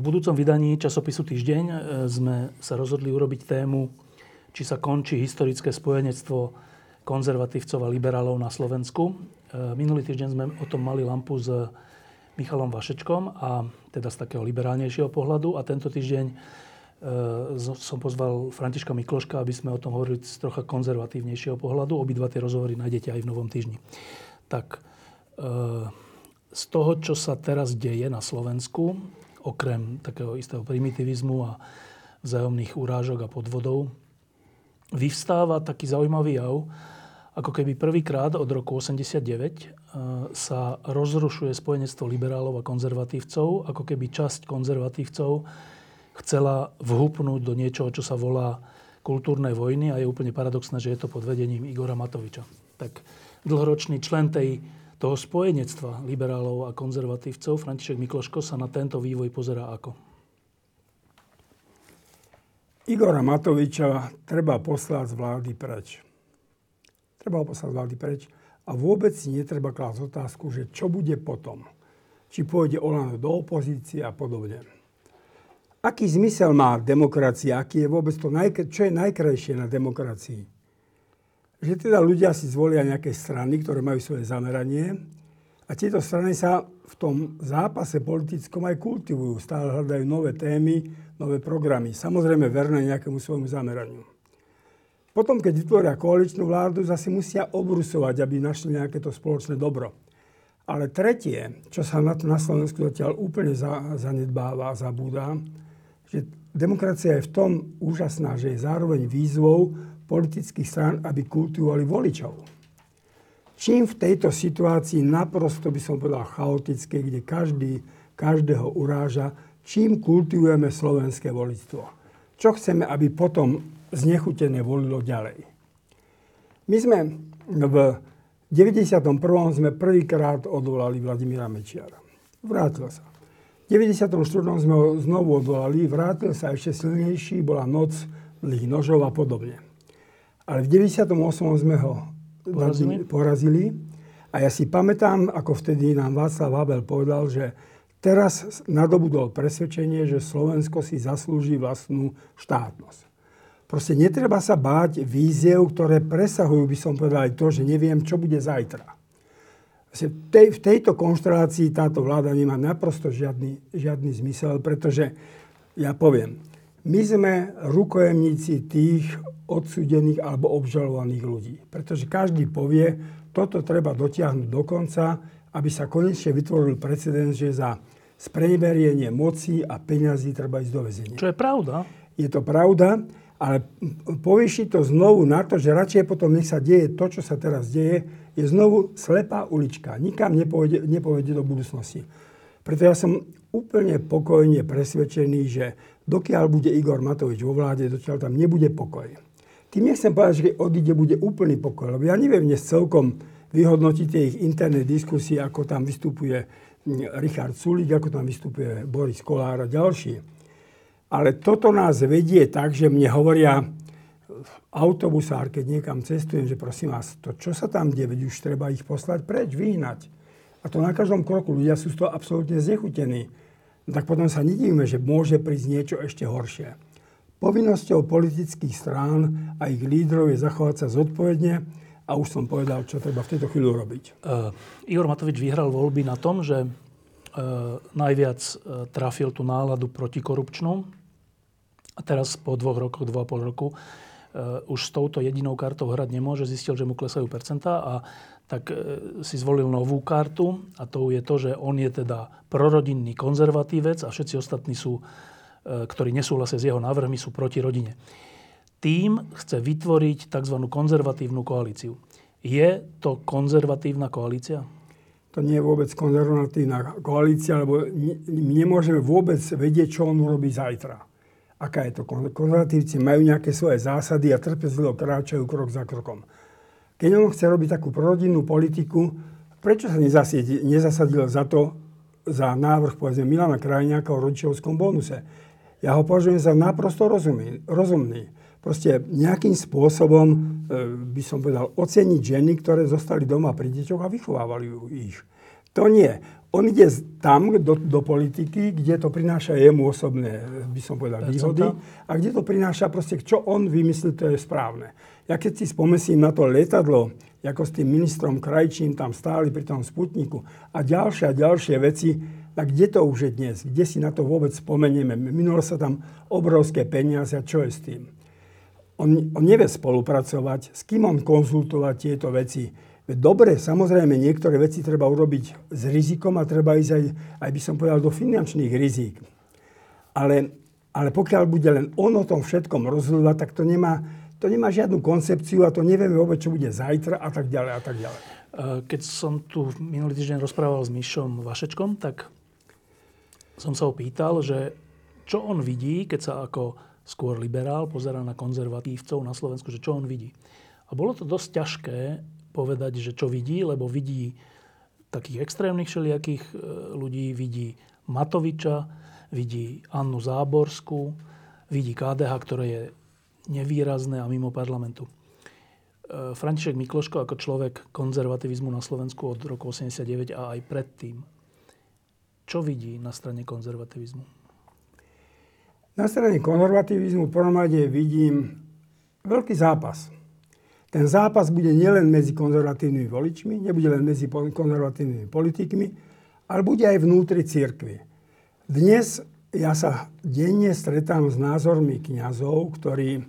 V budúcom vydaní časopisu Týždeň sme sa rozhodli urobiť tému, či sa končí historické spojenectvo konzervatívcov a liberálov na Slovensku. Minulý týždeň sme o tom mali lampu s Michalom Vašečkom, a teda z takého liberálnejšieho pohľadu. A tento týždeň som pozval Františka Mikloška, aby sme o tom hovorili z trocha konzervatívnejšieho pohľadu. Obidva tie rozhovory nájdete aj v Novom týždni. Tak z toho, čo sa teraz deje na Slovensku, okrem takého istého primitivizmu a vzájomných urážok a podvodov, vyvstáva taký zaujímavý jav, ako keby prvýkrát od roku 1989 sa rozrušuje spojenectvo liberálov a konzervatívcov, ako keby časť konzervatívcov chcela vhupnúť do niečoho, čo sa volá kultúrnej vojny, a je úplne paradoxné, že je to pod vedením Igora Matoviča. Tak dlhoročný člen toho spojenectva liberálov a konzervatívcov, František Mikloško, sa na tento vývoj pozerá ako? Igora Matoviča treba poslať z vlády preč. Treba ho poslať z vlády preč a vôbec si netreba klásť otázku, že čo bude potom. Či pôjde Oláno do opozície a podobne. Aký zmysel má demokracia? Aký je vôbec čo je najkrajšie na demokracii? Že teda ľudia si zvolia nejaké strany, ktoré majú svoje zameranie, a tieto strany sa v tom zápase politickom aj kultivujú. Stále hľadajú nové témy, nové programy. Samozrejme verné nejakému svojmu zameraniu. Potom, keď vytvoria koaličnú vládu, zase musia obrusovať, aby našli nejaké to spoločné dobro. Ale tretie, čo sa na Slovensku zatiaľ úplne zanedbáva a zabúda, že demokracia je v tom úžasná, že je zároveň výzvou politických strán, aby kultivovali voličov. Čím v tejto situácii naprosto, by som povedal, chaotické, kde každého uráža, čím kultivujeme slovenské voličstvo. Čo chceme, aby potom znechutené volilo ďalej. My sme v 91. sme prvýkrát odvolali Vladimíra Mečiara. Vrátil sa. V 94. sme ho znovu odvolali, vrátil sa ešte silnejší, bola noc dlhých nožov a podobne. Ale v 98. sme ho porazili. A ja si pamätám, ako vtedy nám Václav Havel povedal, že teraz nadobudol presvedčenie, že Slovensko si zaslúži vlastnú štátnosť. Proste netreba sa báť víziev, ktoré presahujú, by som povedal, aj to, že neviem, čo bude zajtra. V tejto konštelácii táto vláda nemá naprosto žiadny zmysel, pretože, ja poviem, my sme rukojemníci tých odsúdených alebo obžalovaných ľudí. Pretože každý povie, toto treba dotiahnuť do konca, aby sa konečne vytvoril precedens, že za spreneberienie moci a peňazí treba ísť do väzenia. Čo je pravda. Je to pravda, ale povýšiť to znovu na to, že radšej potom nech sa deje to, čo sa teraz deje, je znovu slepá ulička. Nikam nepovede do budúcnosti. Preto ja som úplne pokojne presvedčený, že dokiaľ bude Igor Matovič vo vláde, dokiaľ tam nebude pokoj. Tým nechcem povedať, že keď odíde, bude úplný pokoj. Lebo ja neviem dnes celkom vyhodnotiť tie ich interné diskusie, ako tam vystupuje Richard Sulik, ako tam vystupuje Boris Kolára a ďalší. Ale toto nás vedie tak, že mne hovoria v autobusách, keď niekam cestujem, že prosím vás, to čo sa tam deje, veď už treba ich poslať preč, vyhnať. A to na každom kroku. Ľudia sú z toho absolútne znechutení. Tak potom sa nedívime, že môže prísť niečo ešte horšie. Povinnosťou politických strán a ich lídrov je zachovať sa zodpovedne, a už som povedal, čo treba v tejto chvíli robiť. Igor Matovič vyhral voľby na tom, že najviac trafil tú náladu protikorupčnú. A teraz po 2,5 roku už s touto jedinou kartou hrať nemôže. Zistil, že mu klesajú percentá, a tak si zvolil novú kartu, a to je to, že on je teda prorodinný konzervatívec a všetci ostatní sú, ktorí nesúhlasia s jeho návrhmi, sú proti rodine. Tým chce vytvoriť tzv. Konzervatívnu koalíciu. Je to konzervatívna koalícia? to nie je vôbec konzervatívna koalícia, lebo nemôžeme vôbec vedieť, čo on urobí zajtra. Aká je to? Konzervatívci majú nejaké svoje zásady a trpezlivo kráčajú krok za krokom. Keď on chce robiť takú prorodinnú politiku, prečo sa nezasadil za to, za návrh, povedzme, Milana Krajniaka o rodičovskom bonuse? Ja ho považujem za naprosto rozumný. Proste nejakým spôsobom, by som povedal, oceniť ženy, ktoré zostali doma pri deťoch a vychovávali ich. To nie. On ide tam do politiky, kde to prináša jemu osobné, by som povedal, výhody a kde to prináša proste, čo on vymyslí, to je správne. Ja keď si spomesím na to letadlo, ako s tým ministrom Krajčím tam stáli pri tom Sputniku a ďalšie veci, a kde to už je dnes? Kde si na to vôbec spomenieme? Minulo sa tam obrovské peniaze a čo je s tým? On nevie spolupracovať, s kým on konzultovať tieto veci. Dobre, samozrejme, niektoré veci treba urobiť s rizikom a treba ísť aj by som povedal, do finančných rizík. Ale pokiaľ bude len on o tom všetkom rozhodovať, tak to nemá žiadnu koncepciu a to nevieme vôbec, čo bude zajtra a tak ďalej a tak ďalej. Keď som tu minulý týždeň rozprával s Mišom Vašečkom, tak som sa ho pýtal, že čo on vidí, keď sa ako skôr liberál pozerá na konzervatívcov na Slovensku, že čo on vidí. A bolo to dosť ťažké povedať, že čo vidí, lebo vidí takých extrémnych všelijakých ľudí, vidí Matoviča, vidí Annu Záborskú, vidí KDH, ktoré je nevýrazné a mimo parlamentu. František Mikloško ako človek konzervativizmu na Slovensku od roku 89 a aj predtým. Čo vidí na strane konzervativizmu? Na strane konzervativizmu v prvom rade vidím veľký zápas. Ten zápas bude nielen medzi konzervatívnymi voličmi, nebude len medzi konzervatívnymi politikmi, ale bude aj vnútri cirkvi. Dnes ja sa denne stretám s názormi kňazov, ktorí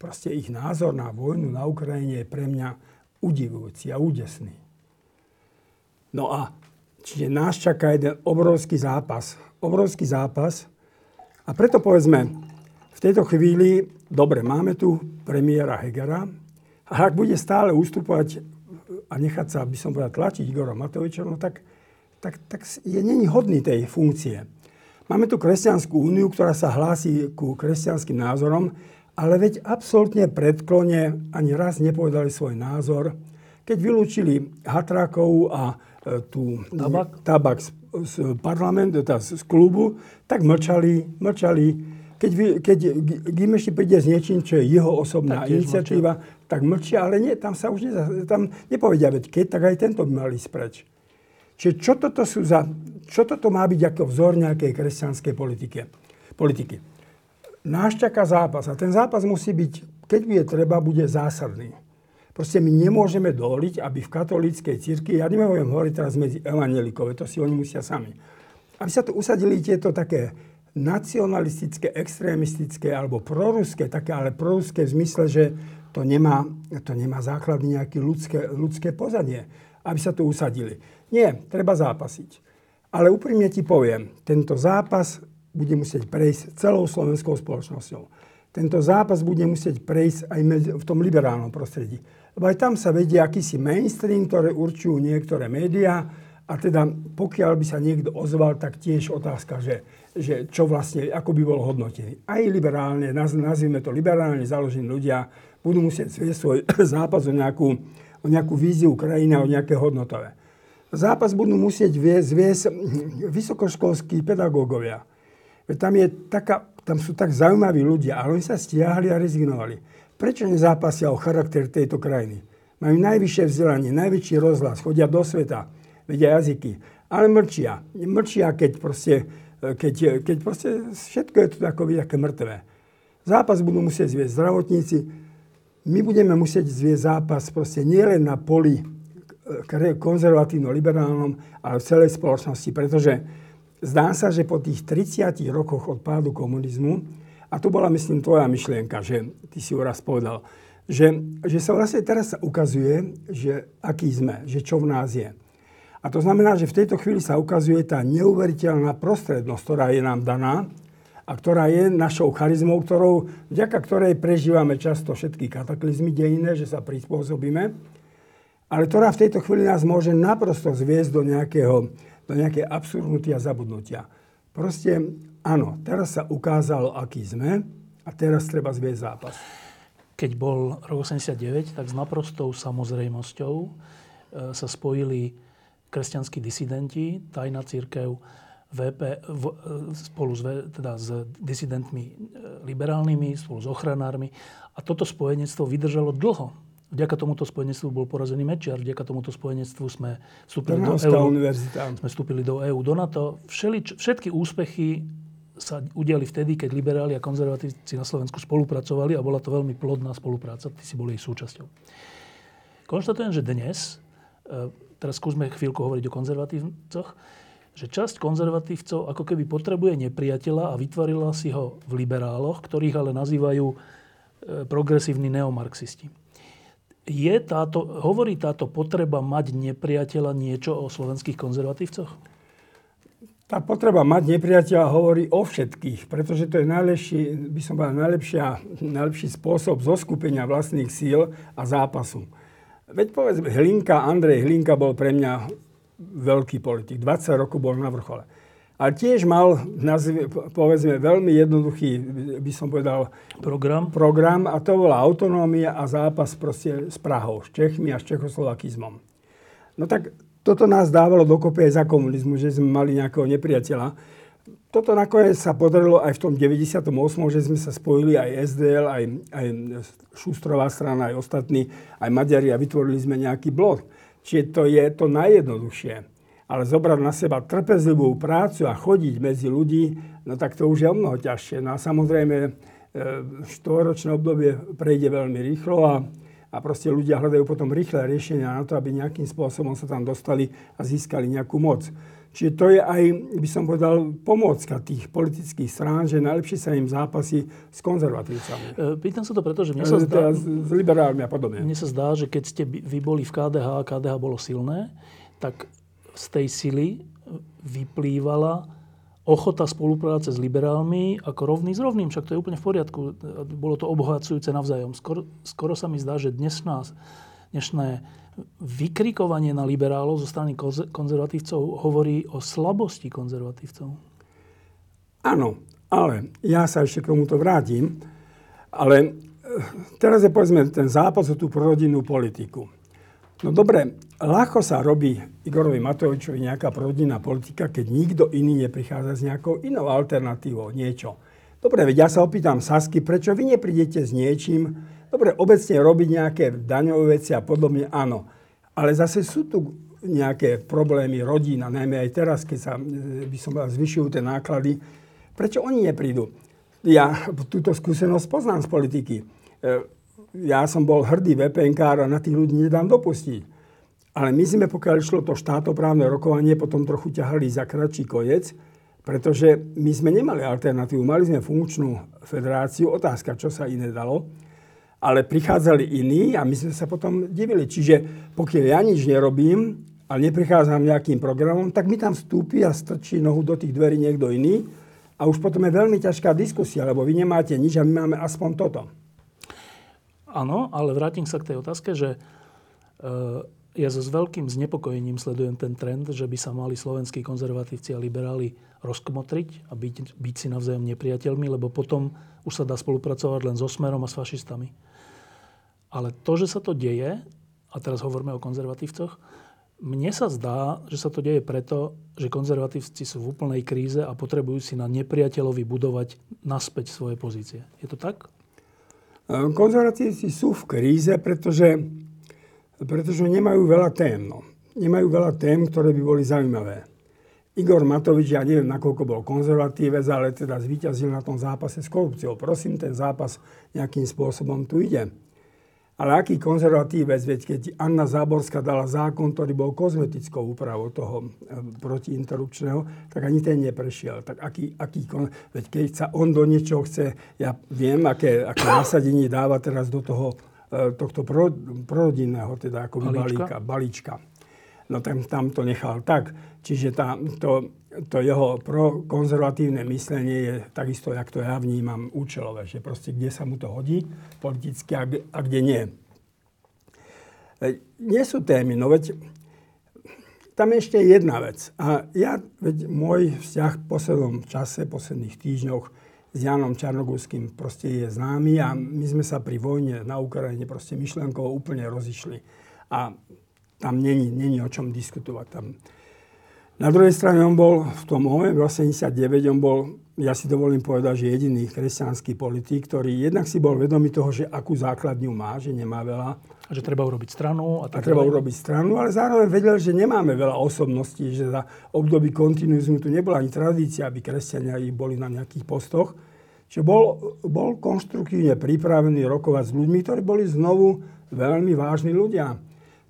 proste ich názor na vojnu na Ukrajine je pre mňa udivujúci a údesný. No a čiže nás čaká jeden obrovský zápas. A preto povedzme, v tejto chvíli, dobre, máme tu premiéra Hegera, a ak bude stále ustupovať a nechať sa, by som povedal, tlačiť Igora Matoviča, no tak je není hodný tej funkcie. Máme tu Kresťanskú úniu, ktorá sa hlási ku kresťanským názorom, ale veď absolútne predklone ani raz nepovedali svoj názor. Keď vylúčili Hatrákov a tú Tabak z parlamentu, z klubu, tak mlčali. Keď Gyimesi príde s niečím, čo je jeho osobná iniciatíva, tak mlčia, ale nie, tam sa už tam nepovedia, veď keď, tak aj tento by mal ísť preč. Čiže čo toto má byť ako vzor nejakej kresťanskej politiky? Nás čaká zápas a ten zápas musí byť, keď bude treba, bude zásadný. Proste my nemôžeme dovoliť, aby v katolíckej cirkvi, ja nemôžem hovoriť teraz medzi evanjelikové, to si oni musia sami, aby sa tu usadili tieto také nacionalistické, extrémistické alebo proruské, také ale proruské v zmysle, že to nemá základ nejaké ľudské pozadie, aby sa tu usadili. Nie, treba zápasiť. Ale úprimne ti poviem, tento zápas bude musieť prejsť celou slovenskou spoločnosťou. Tento zápas bude musieť prejsť aj v tom liberálnom prostredí. Lebo aj tam sa vedie akýsi mainstream, ktoré určujú niektoré médiá. A teda pokiaľ by sa niekto ozval, tak tiež otázka, že čo vlastne, ako by bol hodnotený. Aj liberálne, nazvime to liberálne založení ľudia, budú musieť svieť svoj zápas o nejakú víziu krajiny, o nejaké hodnotové. Zápas budú musieť zviesť vysokoškolskí pedagógovia. Veď tam sú tak zaujímaví ľudia, ale oni sa stiahli a rezignovali. Prečo nezápasia o charakter tejto krajiny? Majú najvyššie vzdelanie, najväčší rozhlas, chodia do sveta, vedia jazyky, ale mlčia. Mlčia, keď proste všetko je tu také mŕtvé. Zápas budú musieť zviesť zdravotníci. My budeme musieť zviesť zápas proste nielen na poli konzervatívno-liberálnom, ale v celej spoločnosti, pretože zdá sa, že po tých 30 rokoch od pádu komunizmu, a to bola, myslím, tvoja myšlienka, že ty si ju raz povedal, že sa vlastne teraz ukazuje, že aký sme, že čo v nás je. A to znamená, že v tejto chvíli sa ukazuje tá neuveriteľná prostrednosť, ktorá je nám daná a ktorá je našou charizmou, vďaka ktorej prežívame často všetky kataklizmy dejinné, že sa prispôsobíme. ale ktorá v tejto chvíli nás môže naprosto zviesť do nejakého absurdnutia, zabudnutia. Proste, áno, teraz sa ukázalo, aký sme a teraz treba zviesť zápas. Keď bol rok 89, tak s naprostou samozrejmosťou sa spojili kresťanskí disidenti, tajná cirkev, spolu s disidentmi liberálnymi, spolu s ochranármi. A toto spojenectvo vydržalo dlho. Vďaka tomuto spojenectvu bol porazený Mečiar. Vďaka tomuto spojenectvu sme vstúpili do EU, do NATO. Všetky úspechy sa udiali vtedy, keď liberáli a konzervatívci na Slovensku spolupracovali a bola to veľmi plodná spolupráca. Ty si boli jej súčasťou. Konštatujem, že dnes, teraz skúsme chvíľku hovoriť o konzervatívcoch, že časť konzervatívcov ako keby potrebuje nepriateľa a vytvorila si ho v liberáloch, ktorých ale nazývajú progresívni neomarxisti. Hovorí táto potreba mať nepriateľa niečo o slovenských konzervatívcoch? Tá potreba mať nepriateľa hovorí o všetkých, pretože to je najlepší spôsob zoskupenia vlastných síl a zápasu. Veď povedzme, Andrej Hlinka bol pre mňa veľký politik. 20 rokov bol na vrchole. Ale tiež mal, povedzme, veľmi jednoduchý, by som povedal, program a to bola autonómia a zápas proste s Prahou, s Čechmi a s čechoslovakizmom. No tak toto nás dávalo dokopy aj za komunizmu, že sme mali nejakého nepriateľa. Toto nakoniec sa podarilo aj v tom 98., že sme sa spojili aj SDL, aj Šustrová strana, aj ostatní, aj Maďari a vytvorili sme nejaký blok. Čiže to je to najjednoduchšie. Ale zobrať na seba trpezlivú prácu a chodiť medzi ľudí, no tak to už je o mnoho ťažšie. No a samozrejme, štvoročné obdobie prejde veľmi rýchlo a proste ľudia hľadajú potom rýchle riešenia na to, aby nejakým spôsobom sa tam dostali a získali nejakú moc. Čiže to je aj, by som povedal, pomôcka tých politických strán, že najlepšie sa im zápasí s konzervatívcami. Pýtam sa to preto, že mne sa zdá... S liberálmi a podobne. Mne sa zdá, že keď ste vy boli v KDH a KDH bolo silné, tak z tej sily vyplývala ochota spolupráce s liberálmi ako rovný s rovným. Však to je úplne v poriadku. Bolo to obohacujúce navzájom. Skoro sa mi zdá, že dnešné vykrikovanie na liberálov zo strany konzervatívcov hovorí o slabosti konzervatívcov. Áno, ale ja sa ešte k tomuto vrátim. Ale teraz je povedzme ten zápas o tú prorodinnú politiku. No dobre, ľahko sa robí Igorovi Matovičovi nejaká prorodinná politika, keď nikto iný neprichádza s nejakou inou alternatívou, niečo. Dobre, veď ja sa opýtam Sasky, prečo vy neprídete s niečím. Dobre, obecne robiť nejaké daňové veci a podobne, áno. Ale zase sú tu nejaké problémy rodín, a najmä aj teraz, keď sa zvyšujú tie náklady. Prečo oni neprídu? Ja túto skúsenosť poznám z politiky. Ja som bol hrdý VPN-kár a na tých ľudí nedám dopustiť. Ale my sme, pokiaľ išlo to štátoprávne rokovanie, potom trochu ťahali za kratší koniec, pretože my sme nemali alternatívu. Mali sme funkčnú federáciu, otázka, čo sa iné dalo. Ale prichádzali iní a my sme sa potom divili. Čiže pokiaľ ja nič nerobím a neprichádzam nejakým programom, tak mi tam vstúpi a strčí nohu do tých dverí niekto iný. A už potom je veľmi ťažká diskusia, lebo vy nemáte nič a my máme aspoň toto. Áno, ale vrátim sa k tej otázke, že ja so veľkým znepokojením sledujem ten trend, že by sa mali slovenskí konzervatívci a liberáli rozkmotriť a byť si navzájom nepriateľmi, lebo potom už sa dá spolupracovať len so Smerom a s fašistami. Ale to, že sa to deje, a teraz hovoríme o konzervatívcoch, mne sa zdá, že sa to deje preto, že konzervatívci sú v úplnej kríze a potrebujú si na nepriateľovi budovať naspäť svoje pozície. Je to tak? Konzervatívci sú v kríze, pretože nemajú veľa tém. No. Nemajú veľa tém, ktoré by boli zaujímavé. Igor Matovič, ja neviem, nakoľko bol konzervatívec, ale teda zvíťazil na tom zápase s korupciou. Prosím, ten zápas nejakým spôsobom tu ide. Ale aký konzervatívec, veď keď Anna Záborská dala zákon, ktorý bol kozmetickou úpravou toho protiinterrupčného, tak ani ten neprešiel. Tak veď keď sa on do niečoho chce, ja viem, aké nasadenie dáva teraz do toho, tohto prorodinného, teda akoby balíčka. No tam to nechal tak. Čiže to jeho prokonzervatívne myslenie je takisto, jak to ja vnímam, účelové. Že proste, kde sa mu to hodí politicky a kde nie. nie sú témy, no veď tam je ešte jedna vec. A ja, veď môj vzťah v poslednom čase, posledných týždňoch s Jánom Čarnogurským proste je známy a my sme sa pri vojne na Ukrajine proste myšlenkovo úplne rozišli. A tam není o čom diskutovať. Tam. Na druhej strane on bol v tom moment, v 1989, on bol, ja si dovolím povedať, že jediný kresťanský politik, ktorý jednak si bol vedomý toho, že akú základňu má, že nemá veľa. A že treba urobiť stranu. A treba urobiť stranu, ale zároveň vedel, že nemáme veľa osobností, že za období kontinuizmu tu nebola ani tradícia, aby kresťania boli na nejakých postoch. Čiže bol konštruktívne pripravený rokovať s ľuďmi, ktorí boli znovu veľmi vážni ľudia.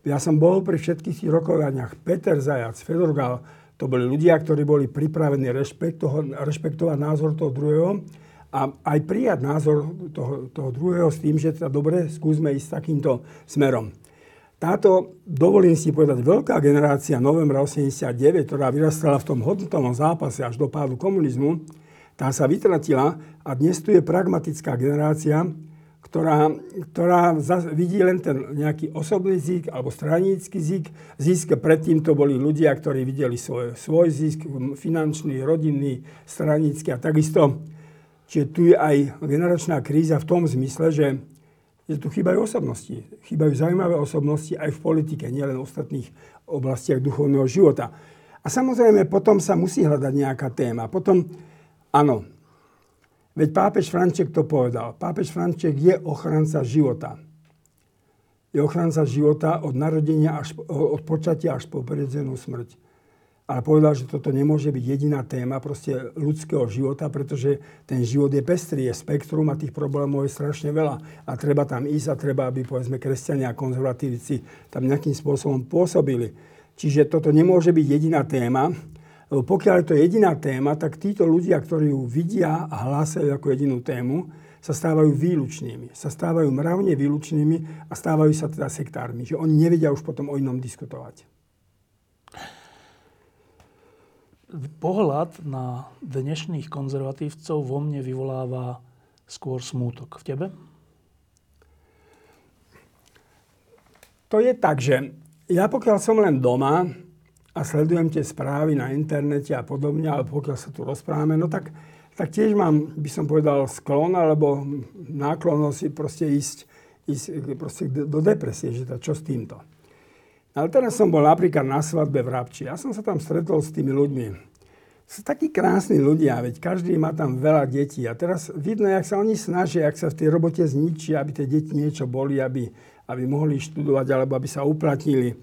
Ja som bol pri všetkých tých rokovaniach. Peter Zajac, Fedor Gal, to boli ľudia, ktorí boli pripravení rešpektovať názor toho druhého a aj prijať názor toho druhého s tým, že teda dobre, skúsme ísť takýmto smerom. Táto, dovolím si povedať, veľká generácia novembra 1989, ktorá vyrastala v tom hodnotovom zápase až do pádu komunizmu, tá sa vytratila a dnes tu je pragmatická generácia, ktorá vidí len ten nejaký osobný zisk alebo stranícky zisk. Predtým to boli ľudia, ktorí videli svoj zisk, finančný, rodinný, stranícky a takisto. Čiže tu je aj generačná kríza v tom zmysle, že tu chýbajú osobnosti. Chýbajú zaujímavé osobnosti aj v politike, nielen v ostatných oblastiach duchovného života. A samozrejme, potom sa musí hľadať nejaká téma. Potom, áno, veď pápež František to povedal. Pápež František je ochranca života. Je ochranca života od narodenia, od počatia až po prirodzenú smrť. Ale povedal, že toto nemôže byť jediná téma proste ľudského života, pretože ten život je pestrý, je spektrum a tých problémov je strašne veľa. A treba tam ísť a treba, aby povedzme kresťania a konzervatívci tam nejakým spôsobom pôsobili. Čiže toto nemôže byť jediná téma. Pokiaľ je to jediná téma, tak títo ľudia, ktorí ju vidia a hlásajú ako jedinú tému, sa stávajú výlučnými. Sa stávajú mravne výlučnými a stávajú sa teda sektármi. Že oni nevedia už potom o inom diskutovať. Pohľad na dnešných konzervatívcov vo mne vyvoláva skôr smútok. V tebe? To je tak, že ja pokiaľ som len doma a sledujem tie správy na internete a podobne, ale pokiaľ sa tu rozprávame, no tak tiež mám, by som povedal, sklon alebo náklonnosť proste ísť proste do depresie, že čo s týmto. Ale teraz som bol napríklad na svadbe v Rabči. Ja som sa tam stretol s tými ľuďmi. Sú takí krásni ľudia, veď každý má tam veľa detí. A teraz vidno, jak sa oni snažia, jak sa v tej robote zničia, aby tie deti niečo boli, aby mohli študovať alebo aby sa uplatnili.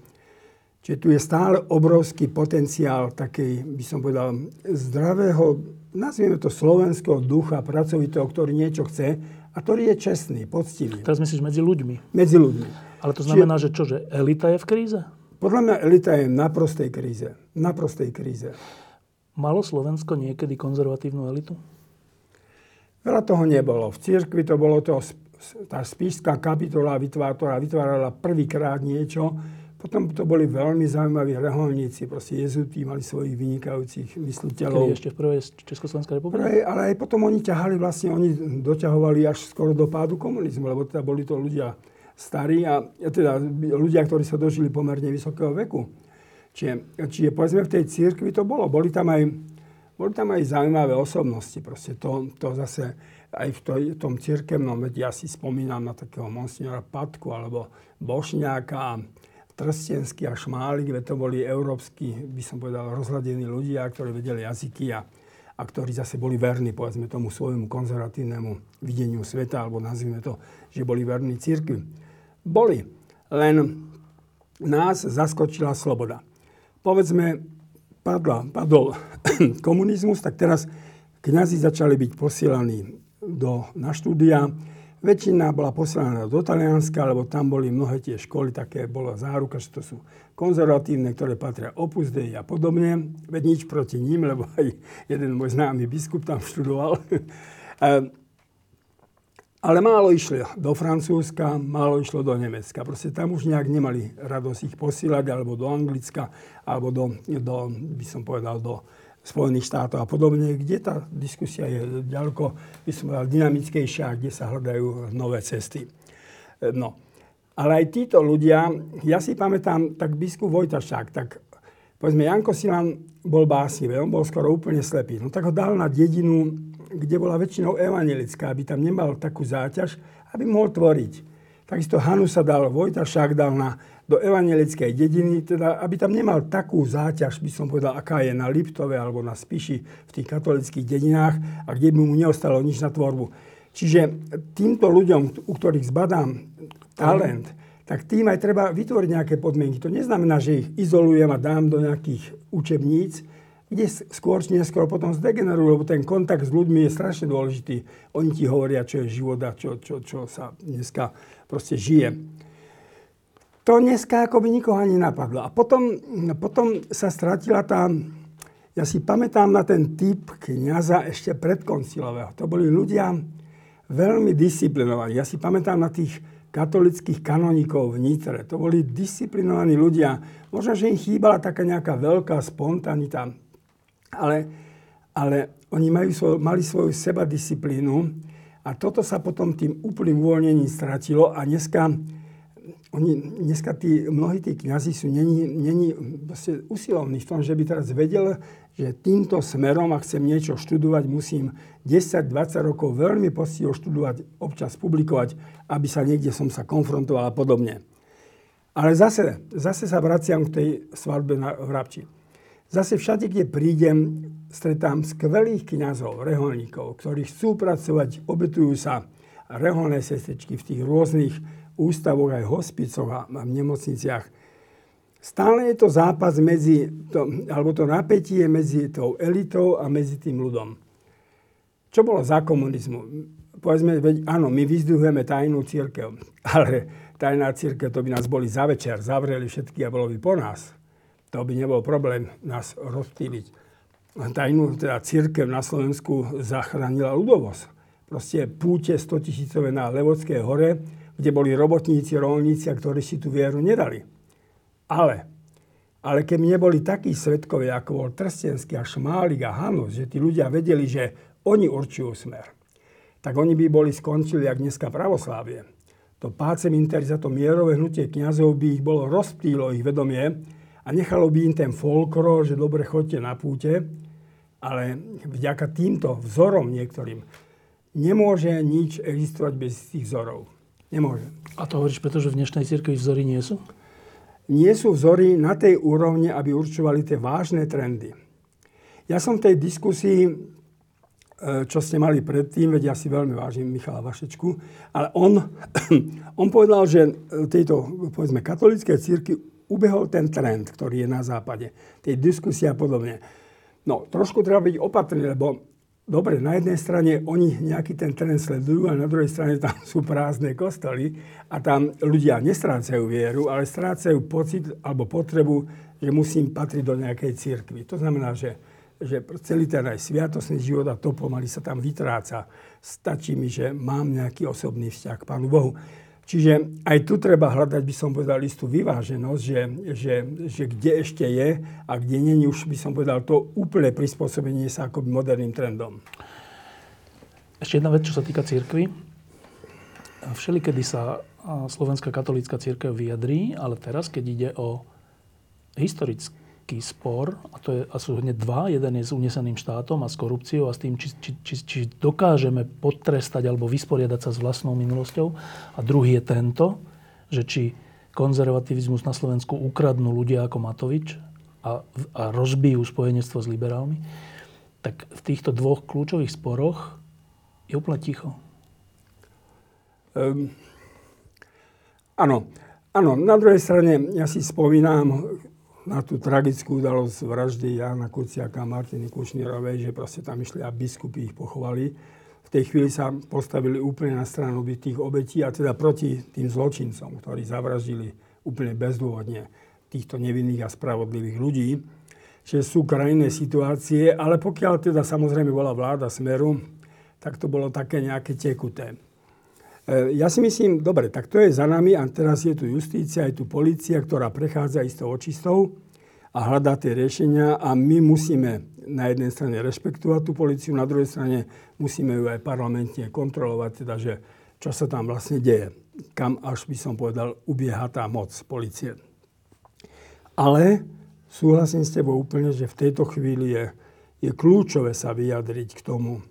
Čiže tu je stále obrovský potenciál takej, by som povedal, zdravého, nazvieme to slovenského ducha, pracovitého, ktorý niečo chce a ktorý je čestný, poctivý. Teraz myslíš medzi ľuďmi? Medzi ľuďmi. Ale to znamená, že elita je v kríze? Podľa mňa elita je na prostej kríze. Na prostej kríze. Malo Slovensko niekedy konzervatívnu elitu? Veľa toho nebolo. V cirkvi to bolo to, tá spišská kapitola, ktorá vytvárala prvýkrát niečo. Potom to boli veľmi zaujímaví reholníci, proste jezuiti mali svojich vynikajúcich mysliteľov. Kedy ešte v prvej Československej republike? Ale aj potom oni ťahali, vlastne oni doťahovali až skoro do pádu komunizmu, lebo teda boli to ľudia starí a teda ľudia, ktorí sa dožili pomerne vysokého veku. Čiže povedzme v tej cirkvi to bolo. Boli tam aj zaujímavé osobnosti, proste to zase aj v tom cirkevnom, veď ja si spomínam na takého monsignora Patku alebo Bošňáka, Trstenský a Šmálik, to boli európsky, by som povedal, rozhľadení ľudia, ktorí vedeli jazyky a ktorí zase boli verní, povedzme tomu svojmu konzervatívnemu videniu sveta, alebo nazvime to, že boli verní cirkvi. Boli, len nás zaskočila sloboda. Povedzme, padol komunizmus, tak teraz kňazi začali byť posielaní na štúdia. Väčšina bola poslaná do Talianska, lebo tam boli mnohé tie školy, také bola záruka, že to sú konzervatívne, ktoré patria Opus Dei a podobne. Veď nič proti ním, lebo aj jeden môj známy biskup tam študoval. Ale málo išlo do Francúzska, málo išlo do Nemecka. Proste tam už nejak nemali radosť ich posílať, alebo do Anglicka, alebo do by som povedal, do Spojených štátov a podobne, kde tá diskusia je ďaleko dynamickejšia, kde sa hľadajú nové cesty. No. Ale aj títo ľudia, ja si pamätám, tak biskup Vojtašák, tak povedzme, Janko Silan bol básnivý, on bol skoro úplne slepý. No tak ho dal na dedinu, kde bola väčšinou evanjelická, aby tam nemal takú záťaž, aby mohol tvoriť. Takisto Hanu sa dal, Vojtašák dal do evanjelickej dediny, teda aby tam nemal takú záťaž, by som povedal, aká je na Liptove alebo na Spiši v tých katolických dedinách a kde by mu neostalo nič na tvorbu. Čiže týmto ľuďom, u ktorých zbadám talent, tak tým aj treba vytvoriť nejaké podmienky. To neznamená, že ich izolujem a dám do nejakých učebníc, kde skôr či neskôr potom zdegenerujú, lebo ten kontakt s ľuďmi je strašne dôležitý. Oni ti hovoria, čo je život a čo sa dneska proste žije. To dneska akoby nikoho ani nenapadlo. A potom sa stratila tá... Ja si pamätám na ten typ kňaza ešte predkoncilového. To boli ľudia veľmi disciplinovaní. Ja si pamätám na tých katolických kanonikov v Nitre. To boli disciplinovaní ľudia. Možno, že im chýbala taká nejaká veľká spontanita. Ale oni mali svoju sebadisciplínu a toto sa potom tým úplným uvoľnením stratilo a dneska mnohí tí kňazi sú není usilovní v tom, že by teraz vedel, že týmto smerom, ak chcem niečo študovať, musím 10-20 rokov veľmi poctivo študovať, občas publikovať, aby sa niekde som sa konfrontoval a podobne. Ale zase sa vraciam k tej svadbe v Rabči. Zase všade, kde prídem, stretám skvelých kňazov, reholníkov, ktorí chcú pracovať, obetujú sa, reholné sestričky v tých rôznych ústavoch, aj hospicoch a v nemocniciach. Stále je to zápas to napätie medzi tou elitou a medzi tým ľudom. Čo bolo za komunizmu? Povedzme, áno, my vyzdvihujeme tajnú cirkev, ale tajná cirkev, to by nás boli za večer, zavreli všetky a bolo by po nás. To by nebol problém nás rozptýliť. Tajnú cirkev na Slovensku zachránila ľudovosť. Proste púte 100-tisícové na Levockej hore, kde boli robotníci, roľníci, ktorí si tú vieru nedali. Ale keby neboli takí svedkovia, ako bol Trstenský a Šmálik a Hanus, že tí ľudia vedeli, že oni určujú smer, tak oni by boli skončili, jak dneska pravoslávie. To pácem interi za to mierové hnutie kňazov by ich bolo rozptýlo ich vedomie a nechalo by im ten folklor, že dobre chodte na púte, ale vďaka týmto vzorom niektorým nemôže nič existovať bez tých vzorov. Nemôže. A to hovoríš, pretože v dnešnej cirkvi vzory nie sú? Nie sú vzory na tej úrovni, aby určovali tie vážne trendy. Ja som v tej diskusii, čo ste mali predtým, veď ja si veľmi vážim Michala Vašečku, ale on povedal, že tejto, povedzme, katolíckej cirkvi ubehol ten trend, ktorý je na západe. Tej diskusie a podobne. No, trošku treba byť opatrný, lebo dobre, na jednej strane oni nejaký ten trend sledujú a na druhej strane tam sú prázdne kostoly a tam ľudia nestrácajú vieru, ale strácajú pocit alebo potrebu, že musím patriť do nejakej cirkvi. To znamená, že celý ten aj sviatosný život a to pomaly sa tam vytráca. Stačí mi, že mám nejaký osobný vzťah k Pánu Bohu. Čiže aj tu treba hľadať, by som povedal, istú vyváženosť, že kde ešte je a kde nie, už by som povedal, to úplné prispôsobenie sa akoby moderným trendom. Ešte jedna vec, čo sa týka cirkvi. Všelikedy sa Slovenská katolícka cirkev vyjadrí, ale teraz, keď ide o historický spor, a sú hneď dva, jeden je s uneseným štátom a s korupciou a s tým, či dokážeme potrestať alebo vysporiadať sa s vlastnou minulosťou. A druhý je tento, že či konzervativizmus na Slovensku ukradnú ľudia ako Matovič a rozbijú spojenectvo s liberálmi, tak v týchto dvoch kľúčových sporoch je úplne ticho. Áno, na druhej strane ja si spomínam na tú tragickú udalosť vraždy Jána Kuciaka a Martiny Kušnírovej, že proste tam išli a biskupy ich pochovali. V tej chvíli sa postavili úplne na stranu tých obetí a teda proti tým zločincom, ktorí zavraždili úplne bezdôvodne týchto nevinných a spravodlivých ľudí. Čiže sú krajné situácie, ale pokiaľ teda samozrejme bola vláda Smeru, tak to bolo také nejaké tekuté. Ja si myslím, dobre, tak to je za nami a teraz je tu justícia, je tu polícia, ktorá prechádza istou očistou a hľadá tie riešenia a my musíme na jednej strane rešpektovať tú políciu, na druhej strane musíme ju aj parlamentne kontrolovať, teda že čo sa tam vlastne deje. Kam až by som povedal, ubieha tá moc polície. Ale súhlasím s tebou úplne, že v tejto chvíli je kľúčové sa vyjadriť k tomu,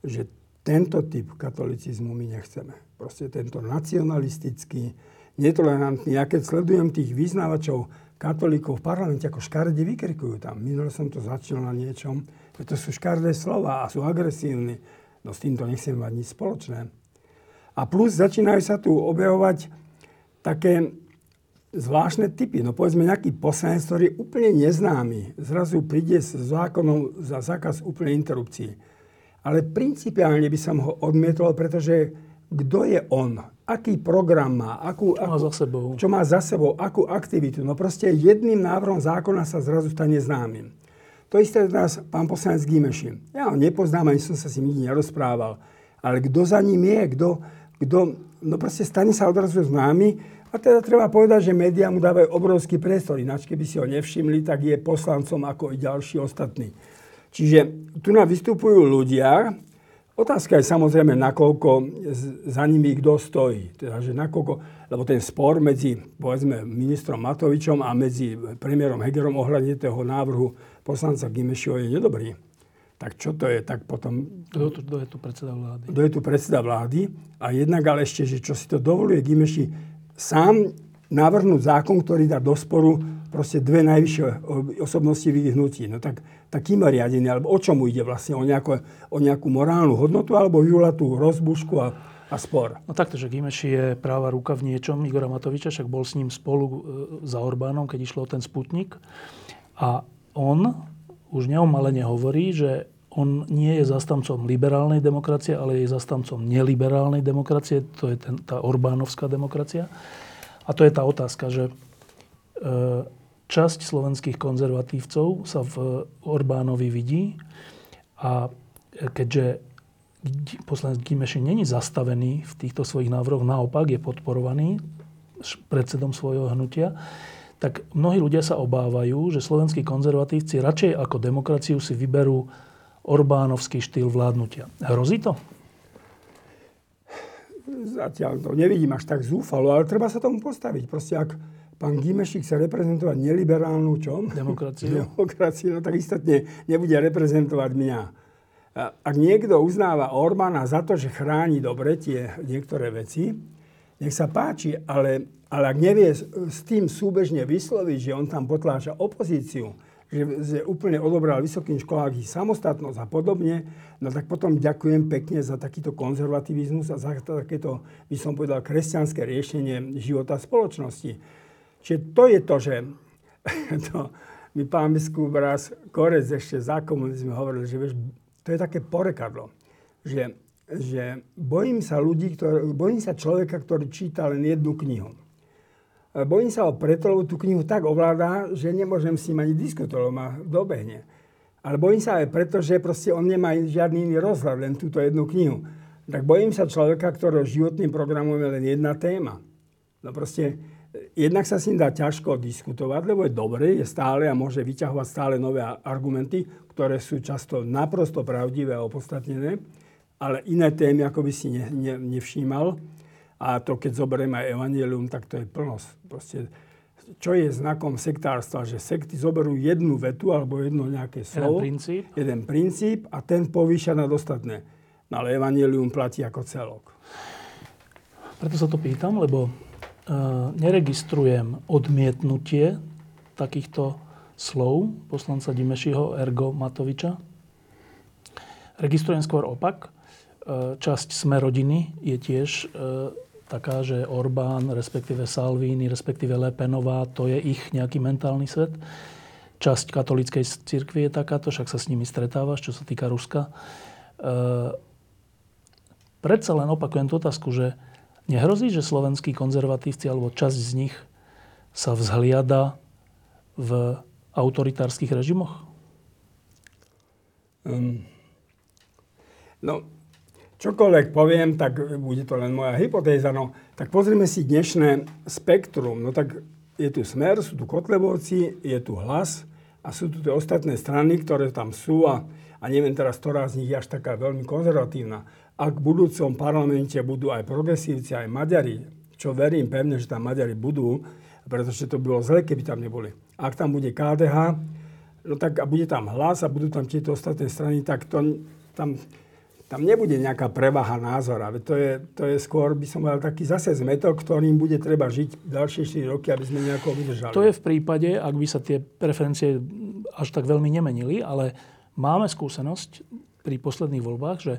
že tento typ katolicizmu my nechceme. Proste tento nacionalistický, netolerantný. Ja keď sledujem tých vyznávačov katolíkov v parlamente, ako škaredy vykrikujú tam. Minule som to začal na niečom, že to sú škaredé slova a sú agresívni. No s týmto nechcem mať nič spoločné. A plus začínajú sa tu objavovať také zvláštne typy. No povedzme nejaký poslanec, ktorý je úplne neznámy. Zrazu príde s zákonom za zákaz úplnej interrupcií. Ale principiálne by som ho odmietol, pretože kto je on, aký program má, čo má za sebou, akú aktivitu. No proste jedným návrhom zákona sa zrazu stane známym. To isté nás pán poslanec Gyimesi. Ja ho nepoznám, ani som sa s ním nikdy nerozprával. Ale kto za ním je, no proste stane sa odrazu známy. A teda treba povedať, že médiá mu dávajú obrovský priestor. Ináč, keby si ho nevšimli, tak je poslancom ako i ďalší ostatní. Čiže tu nám vystupujú ľudia. Otázka je samozrejme, nakoľko za nimi kto stojí. Teda, že nakoľko, lebo ten spor medzi, povedzme, ministrom Matovičom a medzi premiérom Hegerom ohľadne toho návrhu poslanca Gyimesiho je nedobrý. Tak čo to je? Tak potom... Kto je tu predseda vlády? Kto je tu predseda vlády? A jednak ale ešte, že čo si to dovoluje Gyimesi sám navrhnúť zákon, ktorý dá do sporu proste dve najvyššie osobnosti v ich hnutí. No tak takým riadený, alebo o čomu ide vlastne? O nejakú morálnu hodnotu alebo vyvolatú rozbušku a spor? No takto, že Gyimesi je práva ruka v niečom Igora Matoviča, však bol s ním spolu za Orbánom, keď išlo o ten Sputnik. A on už neomalene hovorí, že on nie je zastancom liberálnej demokracie, ale je zastancom neliberálnej demokracie. To je tá orbánovská demokracia. A to je tá otázka, že časť slovenských konzervatívcov sa v Orbánovi vidí a keďže poslanec Gyimesi není zastavený v týchto svojich návrhoch, naopak je podporovaný predsedom svojho hnutia, tak mnohí ľudia sa obávajú, že slovenskí konzervatívci radšej ako demokraciu si vyberú orbánovský štýl vládnutia. Hrozí to? Zatiaľ to nevidím až tak zúfalo, ale treba sa tomu postaviť. Proste ak pán Gyimesi chce reprezentovať neliberálnu čom? Demokraciu. No tak istotne nebude reprezentovať mňa. Ak niekto uznáva Orbána za to, že chráni dobre tie niektoré veci, nech sa páči, ale ak nevie s tým súbežne vysloviť, že on tam potláča opozíciu, že úplne odobral vysokým školám ich samostatnosť a podobne, no tak potom ďakujem pekne za takýto konzervativizmus a za takéto, by som povedal, kresťanské riešenie života spoločnosti. Čiže to je to, že to, my pán biskup raz Korec ešte za komunizmu hovoril, že vieš, to je také porekadlo, že bojím sa človeka, ktorý číta len jednu knihu. Bojím sa ho preto, lebo tú knihu tak ovládá, že nemôžem s ním ani diskutovať, ma dobehne. Ale bojím sa aj preto, že proste on nemá žiadny iný rozhľad, len túto jednu knihu. Tak bojím sa človeka, ktorého životným programom je len jedna téma. No proste, jednak sa s ním dá ťažko diskutovať, lebo je dobrý, je stále a môže vyťahovať stále nové argumenty, ktoré sú často naprosto pravdivé a opodstatnené, ale iné témy ako by si nevšímal. A to, keď zoberieme aj evanjelium, tak to je plnosť. Proste, čo je znakom sektárstva? Že sekty zoberú jednu vetu alebo jedno nejaké slovo. Jeden princíp a ten povýša nad ostatné. No ale evanjelium platí ako celok. Preto sa to pýtam, lebo neregistrujem odmietnutie takýchto slov poslanca Gyimesiho ergo Matoviča. Registrujem skôr opak. Časť Sme rodiny je tiež taká, že Orbán, respektíve Salvini, respektíve Le Penová, to je ich nejaký mentálny svet. Časť katolíckej cirkvi je takáto, však sa s nimi stretávaš, čo sa týka Ruska. Predsa len opakujem tú otázku, že nehrozí, že slovenskí konzervatívci alebo časť z nich sa vzhliada v autoritárskych režimoch? Čokoľvek poviem, tak bude to len moja hypotéza. No, tak pozrime si dnešné spektrum. No tak je tu Smer, sú tu Kotlebovci, je tu Hlas a sú tu tie ostatné strany, ktoré tam sú a neviem teraz, ktorá z nich je až taká veľmi konzervatívna. Ak v budúcom parlamente budú aj progresívci, aj Maďari, čo verím pevne, že tam Maďari budú, pretože to bolo zle, keby tam neboli. Ak tam bude KDH, no tak a bude tam Hlas a budú tam tieto ostatné strany, tak to, tam nebude nejaká prevaha názora. To je skôr, by som mal taký zase zmetok, ktorým bude treba žiť ďalšie 4 roky, aby sme nejako vydržali. To je v prípade, ak by sa tie preferencie až tak veľmi nemenili, ale máme skúsenosť pri posledných voľbách, že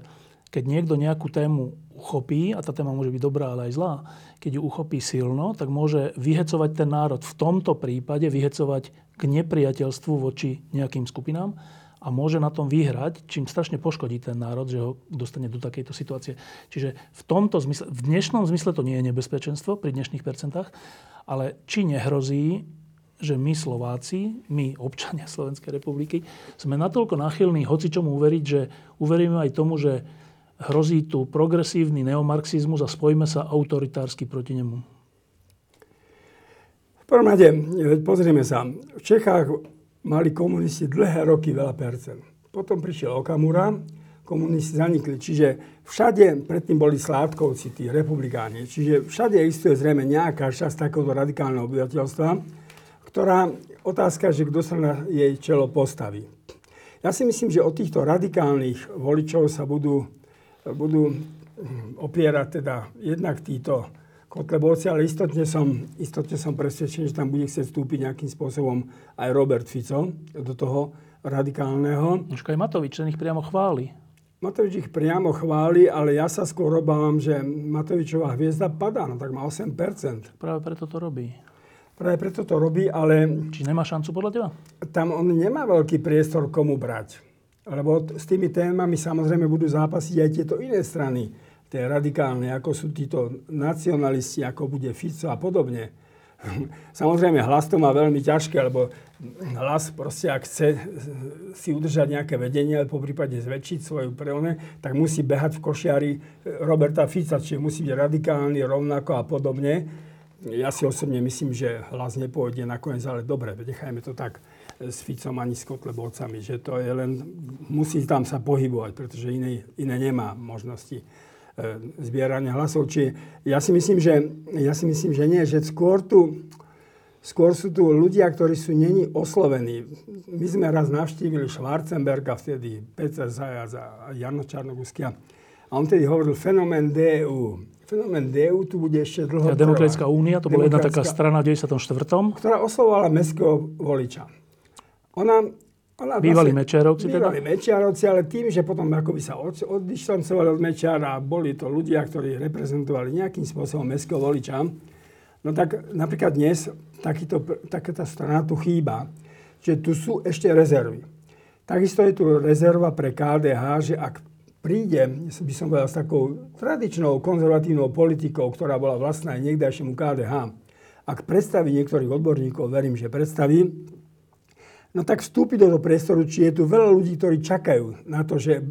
keď niekto nejakú tému uchopí, a tá téma môže byť dobrá, ale aj zlá, keď ju uchopí silno, tak môže vyhecovať ten národ. V tomto prípade vyhecovať k nepriateľstvu voči nejakým skupinám a môže na tom vyhrať, čím strašne poškodí ten národ, že ho dostane do takejto situácie. Čiže v tomto zmysle, v dnešnom zmysle to nie je nebezpečenstvo pri dnešných percentách, ale či nehrozí, že my Slováci, my občania Slovenskej republiky, sme natoľko náchylní hocičomu uveriť, že uveríme aj tomu, že hrozí tu progresívny neomarxizmus a spojíme sa autoritársky proti nemu? V prvom rade, pozrieme sa. V Čechách mali komunisti dlhé roky veľa percent. Potom prišiel Okamura, komunisti zanikli. Čiže všade, predtým boli Sládkovci, tí republikáni. Čiže všade existuje zrejme nejaká časť takéhoto radikálneho obyvateľstva, ktorá otázka, že kto sa na jej čelo postaví. Ja si myslím, že od týchto radikálnych voličov sa budú opierať teda jednak títo Kotlebovci, ale istotne som presvedčený, že tam bude chcieť vstúpiť nejakým spôsobom aj Robert Fico do toho radikálneho. Už aj Matovič, ten ich priamo chváli. Matovič ich priamo chváli, ale ja sa skôr obávam, že Matovičová hviezda padá, no tak má 8%. Práve preto to robí. Ale... Či nemá šancu podľa teba? Tam on nemá veľký priestor komu brať. Lebo s tými témami samozrejme budú zápasiť aj tieto iné strany, tie radikálne, ako sú títo nacionalisti, ako bude Fico a podobne. Samozrejme, Hlas to má veľmi ťažké, lebo Hlas proste, ak chce si udržať nejaké vedenie, alebo poprípade zväčšiť svoju preone, tak musí behať v košiari Roberta Fica, čiže musí byť radikálny rovnako a podobne. Ja si osobne myslím, že Hlas nepôjde nakoniec, ale dobre, nechajme to tak. S Ficom ani s Kotlebovcami, že to je len, musí tam sa pohybovať, pretože iné nemá možnosti zbierania hlasov. Čiže ja si myslím, že nie, že skôr sú tu ľudia, ktorí sú neni oslovení. My sme raz navštívili Schwarzenberga vtedy, Peter Zajac a Jána Čarnogurského a on tedy hovoril fenomén DEU. Fenomén DEU tu bude ešte dlho trvať. Demokratická únia, to bola jedna taká strana v 94. ktorá oslovovala mestského voliča. Ona bývali Mečiarovci, ale tým, že potom akoby sa oddištancovali od Mečiara, boli to ľudia, ktorí reprezentovali nejakým spôsobom mestského voliča, no tak napríklad dnes takáto strana tu chýba, že tu sú ešte rezervy. Takisto je tu rezerva pre KDH, že ak príde, by som povedal, s takou tradičnou konzervatívnou politikou, ktorá bola vlastná aj niekdajšiemu KDH, ak predstaví niektorých odborníkov, verím, že predstaví, no tak vstúpi do toho priestoru, či je tu veľa ľudí, ktorí čakajú na to, že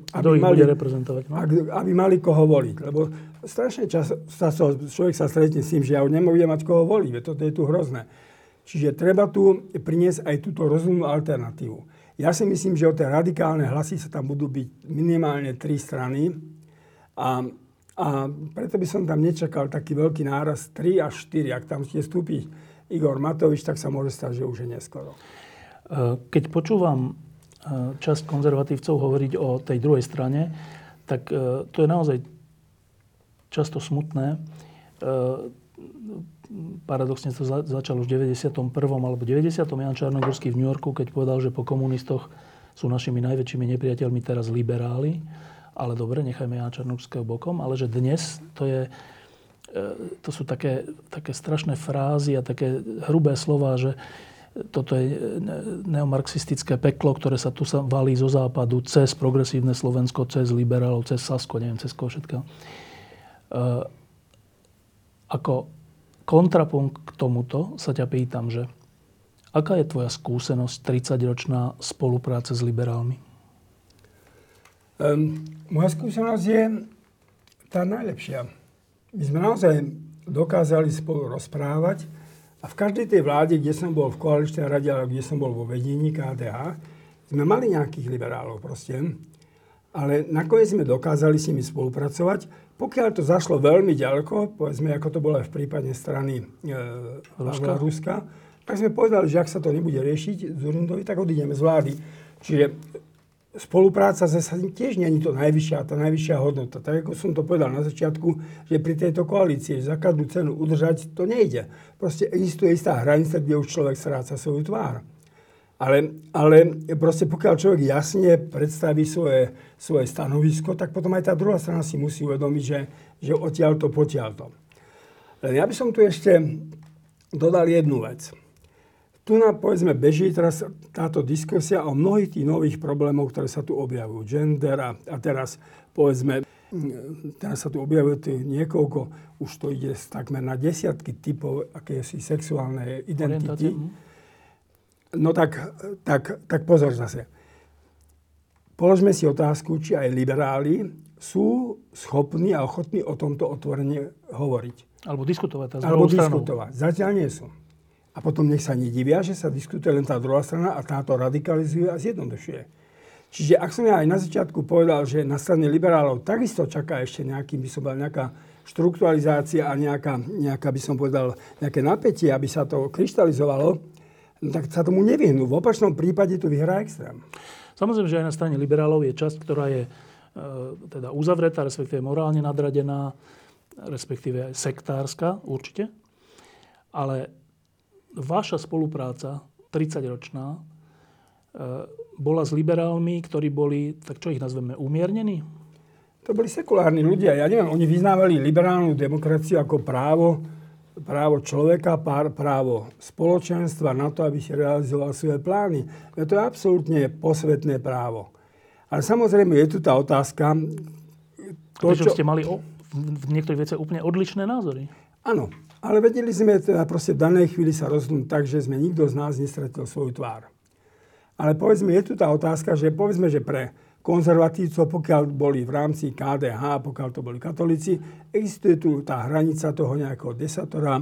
aby mali koho voliť. Lebo strašne často človek sa stretne s tým, že ja už nemôžem mať koho voliť, toto je tu hrozné. Čiže treba tu priniesť aj túto rozumnú alternatívu. Ja si myslím, že o tie radikálne hlasy sa tam budú byť minimálne 3 strany a preto by som tam nečakal taký veľký náraz 3 až 4. Ak tam vstúpi Igor Matovič, tak sa môže stať, že už je neskoro. Keď počúvam časť konzervatívcov hovoriť o tej druhej strane, tak to je naozaj často smutné. Paradoxne to začalo už v 91. alebo 90. Ján Čarnogurský v New Yorku, keď povedal, že po komunistoch sú našimi najväčšími nepriateľmi teraz liberáli. Ale dobre, nechajme Jána Čarnogurského bokom. Ale že dnes to sú také strašné frázy a také hrubé slová, že toto je neomarxistické peklo, ktoré sa tu valí zo západu cez progresívne Slovensko, cez liberálov, cez Sasko, neviem, cez koho všetkého. Ako kontrapunkt k tomuto sa ťa pýtam, že aká je tvoja skúsenosť 30-ročná spolupráce s liberálmi? Moja skúsenosť je tá najlepšia. My sme naozaj dokázali spolu rozprávať. A v každej tej vláde, kde som bol v koaličnej rade, alebo kde som bol vo vedení KDH, sme mali nejakých liberálov proste. ale nakoniec sme dokázali s nimi spolupracovať. Pokiaľ to zašlo veľmi ďaleko, povedzme, ako to bolo aj v prípade strany Ruska, tak sme povedali, že ak sa to nebude riešiť z Urindovi, tak odídeme z vlády. Čiže spolupráca sa tiež nie je to najvyššia, tá najvyššia hodnota. Tak ako som to povedal na začiatku, že pri tejto koalícii za každú cenu udržať to nejde. Proste existuje istá hranica, kde už človek stráca svoju tvár. Ale proste pokiaľ človek jasne predstaví svoje stanovisko, tak potom aj tá druhá strana si musí uvedomiť, že odtiaľto potiaľto. Len ja by som tu ešte dodal jednu vec. Tu nám, povedzme, beží teraz táto diskusia o mnohých tých nových problémov, ktoré sa tu objavujú. Gender a teraz, povedzme, teraz sa tu objavujú niekoľko, už to ide takmer na desiatky typov akési sexuálnej identity. No tak pozor zase. Položme si otázku, či aj liberáli sú schopní a ochotní o tomto otvorene hovoriť. Alebo diskutovať. Zatiaľ nie sú. A potom nech sa nedivia, že sa diskutuje len tá druhá strana a táto radikalizuje a zjednodušuje. Čiže ak som ja aj na začiatku povedal, že na strane liberálov takisto čaká ešte nejaká štrukturalizácia a nejaká by som povedal, nejaké napätie, aby sa to kryštalizovalo, no tak sa tomu nevyhnú. V opačnom prípade tu vyhrá extrém. Samozrejme, že aj na strane liberálov je časť, ktorá je teda uzavretá, respektíve morálne nadradená, respektíve aj sektárska určite. Ale vaša spolupráca, 30-ročná, bola s liberálmi, ktorí boli, tak čo ich nazveme, umiernení? To boli sekulárni ľudia. Ja neviem, oni vyznávali liberálnu demokraciu ako právo človeka, právo spoločenstva na to, aby si realizoval svoje plány. To je absolútne posvetné právo. Ale samozrejme, je tu tá otázka... Prečo ste mali v niektorých veciach úplne odlišné názory? Áno. Ale vedeli sme teda proste v danej chvíli sa rozhodnúť tak, že sme nikto z nás nestratil svoju tvár. Ale povedzme, je tu tá otázka, že povedzme, že pre konzervatívcov, pokiaľ boli v rámci KDH, pokiaľ to boli katolíci, existuje tu tá hranica toho nejakého desatora,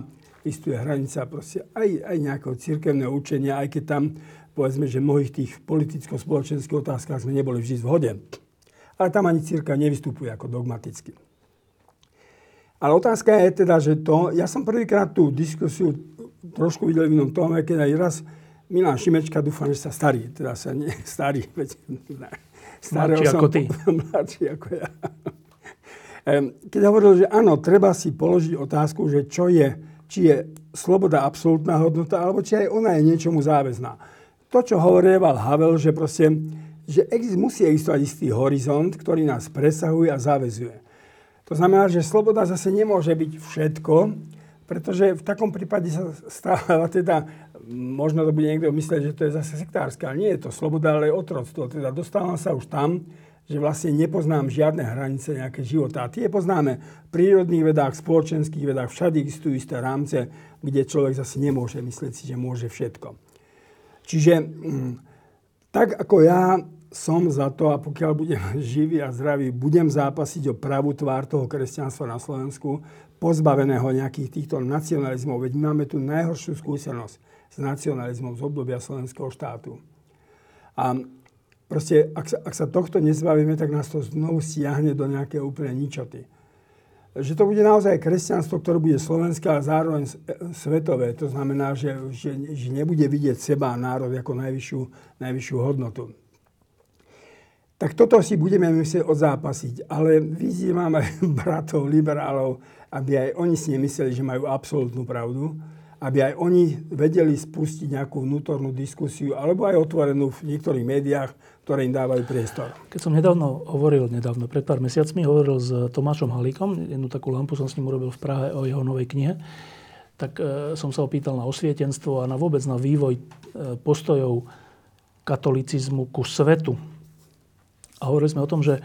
existuje hranica proste aj nejakého cirkevného učenia, aj keď tam, povedzme, že v mnohých tých politicko-spoločenských otázkach sme neboli vždy v hode. Ale tam ani cirkev nevystupuje ako dogmaticky. Ale otázka je teda, že ja som prvýkrát tú diskusiu trošku videl v inom tóme, keď aj raz Milan Šimečka, dúfam, že sa starý, teda sa nie starý, veď starého som... Mladší ako ja. Keď hovoril, že áno, treba si položiť otázku, že či je sloboda absolútna hodnota, alebo či aj ona je niečomu záväzná. To, čo hovorieval Havel, že proste, že musí existovať istý horizont, ktorý nás presahuje a záväzuje. To znamená, že sloboda zase nemôže byť všetko, pretože v takom prípade sa stáva teda, možno to bude niekto myslieť, že to je zase sektárska, ale nie je to sloboda, ale je otroctvo. Teda dostávam sa už tam, že vlastne nepoznám žiadne hranice nejaké života. A tie poznáme v prírodných vedách, spoločenských vedách, všade existujú isté rámce, kde človek zase nemôže myslieť si, že môže všetko. Čiže tak ako ja... som za to, a pokiaľ budem živý a zdravý, budem zápasiť o pravú tvár toho kresťanstva na Slovensku, pozbaveného nejakých týchto nacionalizmov. Veď my máme tu najhoršiu skúsenosť s nacionalizmom z obdobia slovenského štátu. A proste, ak sa tohto nezbavíme, tak nás to znovu stiahne do nejakého úplne ničoty. Že to bude naozaj kresťanstvo, ktoré bude slovenské, ale zároveň svetové. To znamená, že nebude vidieť seba a národ ako najvyššiu hodnotu. Tak toto si budeme musieť odzápasiť. Ale vyzývam aj bratov, liberálov, aby aj oni si nemysleli, že majú absolútnu pravdu. Aby aj oni vedeli spustiť nejakú vnútornú diskusiu, alebo aj otvorenú v niektorých médiách, ktoré im dávajú priestor. Keď som nedávno, pred pár mesiacmi, hovoril s Tomášom Halíkom, jednu takú lampu som s ním urobil v Prahe o jeho novej knihe, tak som sa opýtal na osvietenstvo a na vôbec na vývoj postojov katolicizmu ku svetu. A hovorili sme o tom, že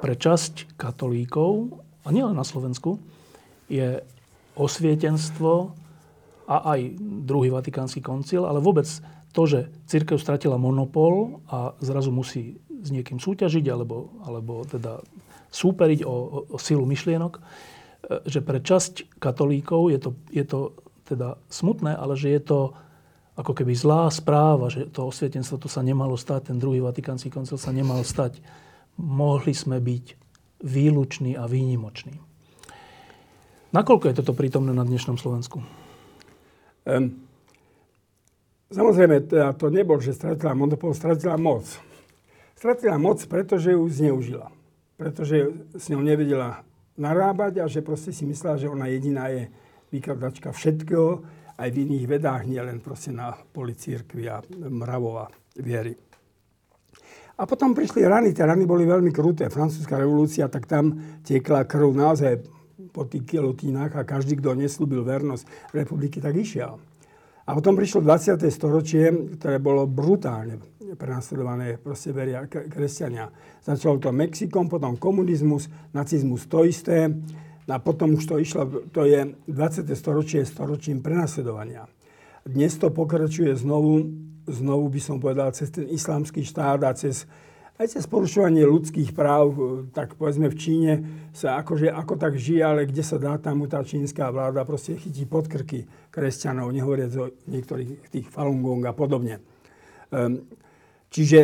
pre časť katolíkov, a nielen na Slovensku, je osvietenstvo a aj druhý Vatikánsky koncil, ale vôbec to, že cirkev stratila monopol a zrazu musí s niekým súťažiť alebo teda súperiť o silu myšlienok, že pre časť katolíkov je to teda smutné, ale že je to ako keby zlá správa, že to osvietenstvo to sa nemalo stať, ten druhý Vatikánsky koncil sa nemal stať. mohli sme byť výluční a výnimoční. Nakoľko je toto prítomné na dnešnom Slovensku? Samozrejme, to nebol, že stratila monopol, stratila moc. Stratila moc, pretože ju zneužila. Pretože s ňou nevedela narábať a že proste si myslela, že ona jediná je vykladačka všetkého, aj v iných vedách, nielen proste na poli cirkvi a mravov a viery. A potom prišli rany, tie rany boli veľmi kruté. Francúzska revolúcia, tak tam tiekla krv naozaj po tých kilotínach a každý, kto nesľúbil vernosť republiky, tak išiel. A potom prišlo 20. storočie, ktoré bolo brutálne prenasledované proste veria kresťania. Začalo to Mexikom, potom komunizmus, nacizmus to isté. A potom už to išlo, to je 20. storočie storočím prenasledovania. Dnes to pokračuje znovu by som povedal, cez ten islamský štát a aj cez porušovanie ľudských práv, tak povedzme v Číne sa akože ako tak žije, ale kde sa dá, tam tá čínska vláda proste chytí pod krky kresťanov, nehovoriac o niektorých tých Falun Gong a podobne. Čiže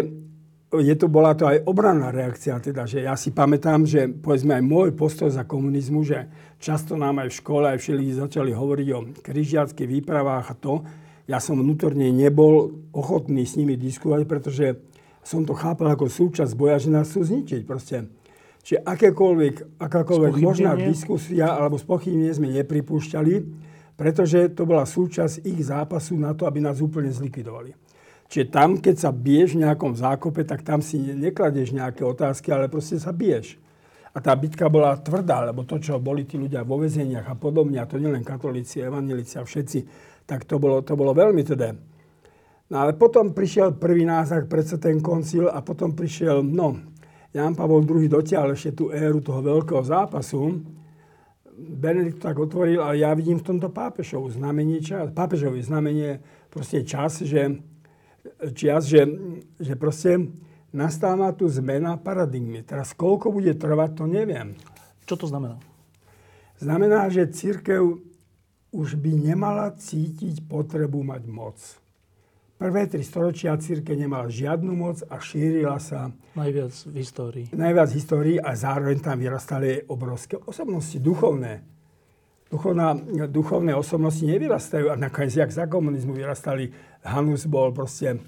bola to aj obranná reakcia, teda, že ja si pamätám, že povedzme aj môj postoj za komunizmu, že často nám aj v škole, aj všeli začali hovoriť o križiackých výpravách a to. Ja som vnútorne nebol ochotný s nimi diskutovať, pretože som to chápal ako súčasť boja, že nás chcú zničiť proste. Čiže akákoľvek možná diskusia alebo spochybnenie sme nepripúšťali, pretože to bola súčasť ich zápasu na to, aby nás úplne zlikvidovali. Čiže tam, keď sa biješ v nejakom zákope, tak tam si nekladeš nejaké otázky, ale proste sa biješ. A tá bitka bola tvrdá, lebo to, čo boli tí ľudia vo väzeniach a podobne, a to nielen katolíci, evanjelici a všetci, tak to bolo veľmi teda. No ale potom prišiel prvý náznak, predsa ten koncil a potom prišiel, Ján Pavol II dotiaľ ešte tú éru toho veľkého zápasu. Benedikt tak otvoril, ale ja vidím v tomto pápežovi znamenie proste čas, že proste nastáva tu zmena paradigmy. Teraz koľko bude trvať, to neviem. Čo to znamená? Znamená, že cirkev už by nemala cítiť potrebu mať moc. Prvé 3 storočia cirkev nemala žiadnu moc a šírila sa najviac v histórii a zároveň tam vyrastali obrovské osobnosti duchovné. Duchovné osobnosti nevyrastajú a nakoniec, jak za komunizmu vyrastali, Hanus bol proste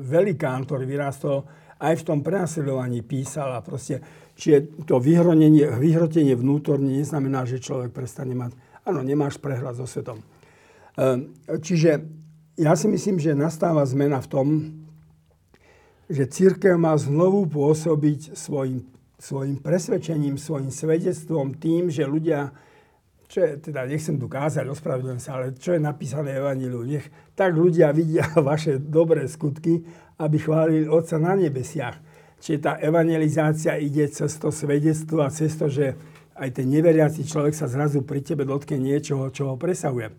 velikán, ktorý vyrástol aj v tom prenasledovaní, písal a proste, čiže to vyhrotenie vnútorne neznamená, že človek prestane mať. Áno, nemáš prehľad so svetom. Čiže ja si myslím, že nastáva zmena v tom, že cirkev má znovu pôsobiť svojim presvedčením, svojim svedectvom tým, že ľudia, čo je, teda nechcem tu kázať, ospravedlňujem sa, ale čo je napísané v Evanjeliu, nech tak ľudia vidia vaše dobré skutky, aby chválili Otca na nebesiach. Čiže tá evangelizácia ide cez to svedectvo a cez to, že aj ten neveriaci človek sa zrazu pri tebe dotkne niečoho, čo ho presahuje.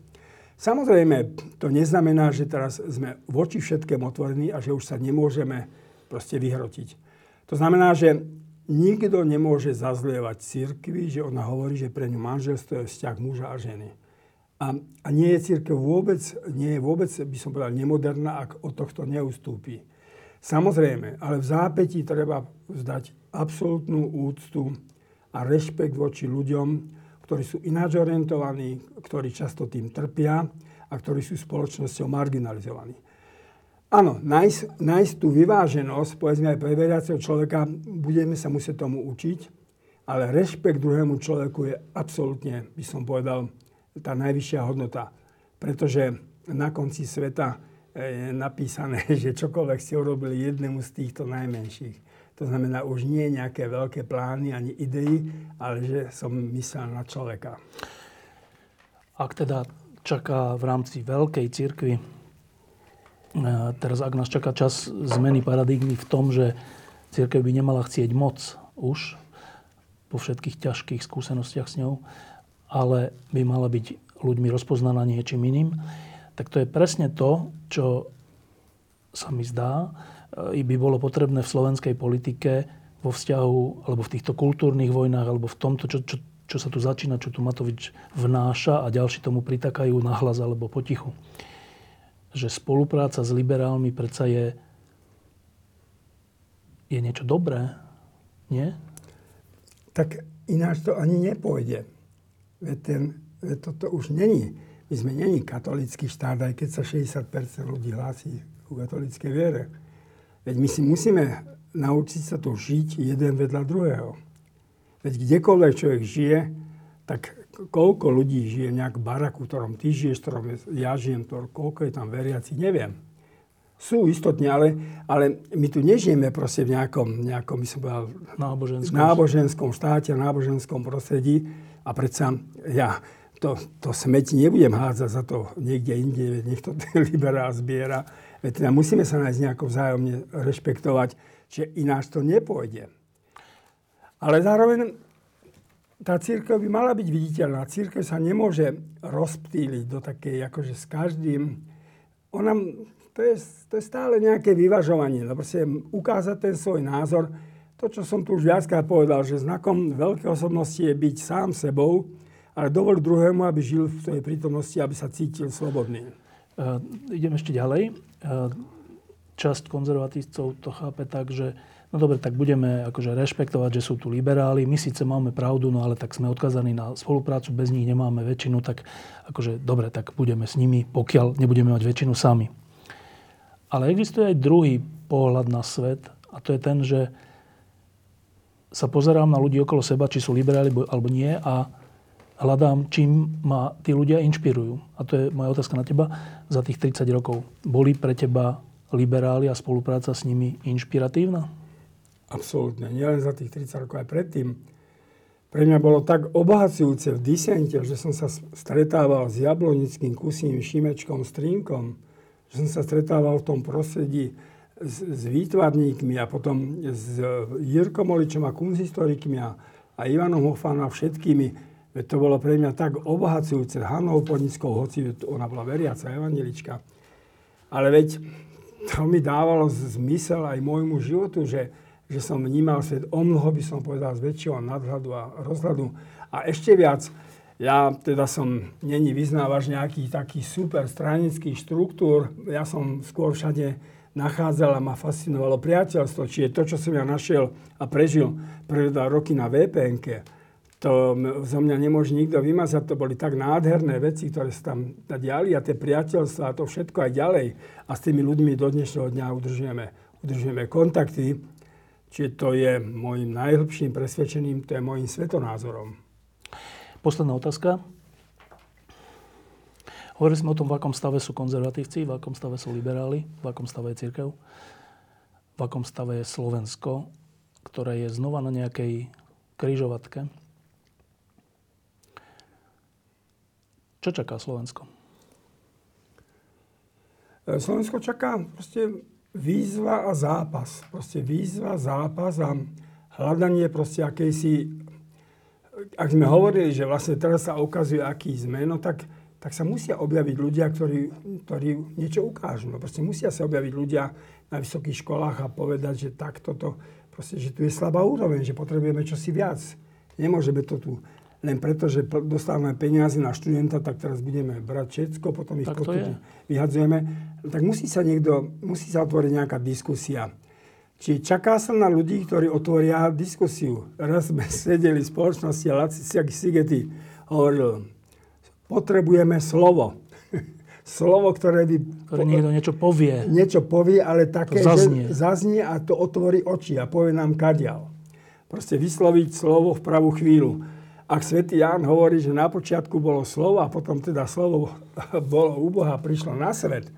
Samozrejme, to neznamená, že teraz sme voči všetkému otvorení a že už sa nemôžeme proste vyhrotiť. To znamená, že nikto nemôže zazlievať cirkvi, že ona hovorí, že pre ňu manželstvo je vzťah muža a ženy. A nie je cirkev vôbec, by som povedal, nemoderná, ak od tohto neustúpi. Samozrejme, ale v zápätí treba vzdať absolútnu úctu a rešpekt voči ľuďom, ktorí sú ináč orientovaní, ktorí často tým trpia a ktorí sú spoločnosťou marginalizovaní. Áno, nájsť tú vyváženosť, povedzme aj pre veriaceho človeka, budeme sa musieť tomu učiť, ale rešpekt druhému človeku je absolútne, by som povedal, tá najvyššia hodnota. Pretože na konci sveta je napísané, že čokoľvek ste urobili jednému z týchto najmenších. To znamená, už nie nejaké veľké plány ani idei, ale že som myslel na človeka. Ak teda čaká v rámci veľkej cirkvi, teraz ak nás čaká čas zmeny paradigmy v tom, že cirkev by nemala chcieť moc už, po všetkých ťažkých skúsenostiach s ňou, ale by mala byť ľuďmi rozpoznaná niečím iným, tak to je presne to, čo sa mi zdá, by bolo potrebné v slovenskej politike vo vzťahu, alebo v týchto kultúrnych vojnách, alebo v tomto, čo sa tu začína, čo tu Matovič vnáša a ďalší tomu pritakajú nahlas alebo potichu. Že spolupráca s liberálmi predsa je niečo dobré. Nie? Tak ináč to ani nepôjde. Veď toto už není. My sme není katolícky štát, aj keď sa 60% ľudí hlási ku katolíckej viere. Veď my si musíme naučiť sa tu žiť jeden vedľa druhého. Veď kdekoľvek človek žije, tak koľko ľudí žije nejak baraku, ktorom ty žiješ, ktorom ja žijem, koľko je tam veriaci, neviem. Sú istotne, ale my tu nežijeme proste v nejakom náboženskom štáte, náboženskom prostredí. A predsa ja to smeť nebudem hádzať za to niekde inde, veď niekto liberál zbiera. Veď teda musíme sa nájsť nejako vzájomne rešpektovať, že ináč to nepôjde. Ale zároveň tá cirkev by mala byť viditeľná. Cirkev sa nemôže rozptýliť do takej, akože s každým. Ona... To je stále nejaké vyvažovanie. Proste ukázať ten svoj názor. To, čo som tu už viackrát povedal, že znakom veľkej osobnosti je byť sám sebou, ale dovol druhému, aby žil v tej prítomnosti, aby sa cítil slobodný. Idem ešte ďalej. Časť konzervatívcov to chápe tak, že no dobre, tak budeme akože rešpektovať, že sú tu liberáli. My síce máme pravdu, no ale tak sme odkazaní na spoluprácu, bez nich nemáme väčšinu, tak akože dobre, tak budeme s nimi, pokiaľ nebudeme mať väčšinu sami. Ale existuje aj druhý pohľad na svet a to je ten, že sa pozerám na ľudí okolo seba, či sú liberáli alebo nie a hľadám, čím ma tí ľudia inšpirujú. A to je moja otázka na teba. Za tých 30 rokov boli pre teba liberáli a spolupráca s nimi inšpiratívna? Absolútne. Nielen za tých 30 rokov, aj predtým. Pre mňa bolo tak obohacujúce v disente, že som sa stretával s Jablonickým, Kusím, Šimečkom, Strínkom. Že som sa stretával v tom prostredí s výtvarníkmi a potom s Jirkom Oličom a kunsthistorikmi a Ivanom Hofánom a všetkými. Veď to bolo pre mňa tak obohacujúce. Hanou Podnickou, hoci ona bola veriaca, evanjelička. Ale veď to mi dávalo zmysel aj môjmu životu, že som vnímal svet omnoho, by som povedal, z väčšieho nadhľadu a rozhľadu. A ešte viac... Ja teda som neni vyznávač nejakých takých super stranických štruktúr. Ja som skôr všade nachádzal a ma fascinovalo priateľstvo. Čiže to, čo som ja našiel a prežil prvé 2 roky na VPN-ke, to zo mňa nemôže nikto vymazať. To boli tak nádherné veci, ktoré sa tam diali a tie priateľstva a to všetko aj ďalej. A s tými ľuďmi do dnešného dňa udržujeme kontakty. Čiže to je môjim najhlbším presvedčením, to je môjim svetonázorom. Posledná otázka. Hovorili sme o tom, v akom stave sú konzervatívci, v akom stave sú liberáli, v akom stave je cirkev, v akom stave je Slovensko, ktoré je znova na nejakej križovatke. Čo čaká Slovensko? Slovensko čaká proste výzva a zápas. Proste výzva, zápas a hľadanie proste akejsi... Ak sme hovorili, že vlastne teraz sa ukazuje, aký sme, no tak sa musia objaviť ľudia, ktorí niečo ukážu. No proste musia sa objaviť ľudia na vysokých školách a povedať, že takto to, proste, že tu je slabá úroveň, že potrebujeme čosi viac. Nemôžeme to tu len preto, že dostávame peniaze na študenta, tak teraz budeme brať všetko, potom ich vyhadzujeme. Tak musí sa otvoriť nejaká diskusia. Čiže čaká sa na ľudí, ktorí otvoria diskusiu. Raz sme sedeli v spoločnosti a Laci Sigeti hovoril, potrebujeme slovo. Slovo, ktoré by... Ktoré niekto niečo povie. Niečo povie, ale také, že zaznie a to otvorí oči a povie nám kadiaľ. Proste vysloviť slovo v pravú chvíľu. Ak svätý Ján hovorí, že na počiatku bolo slovo a potom teda slovo bolo u Boha, prišlo na svet,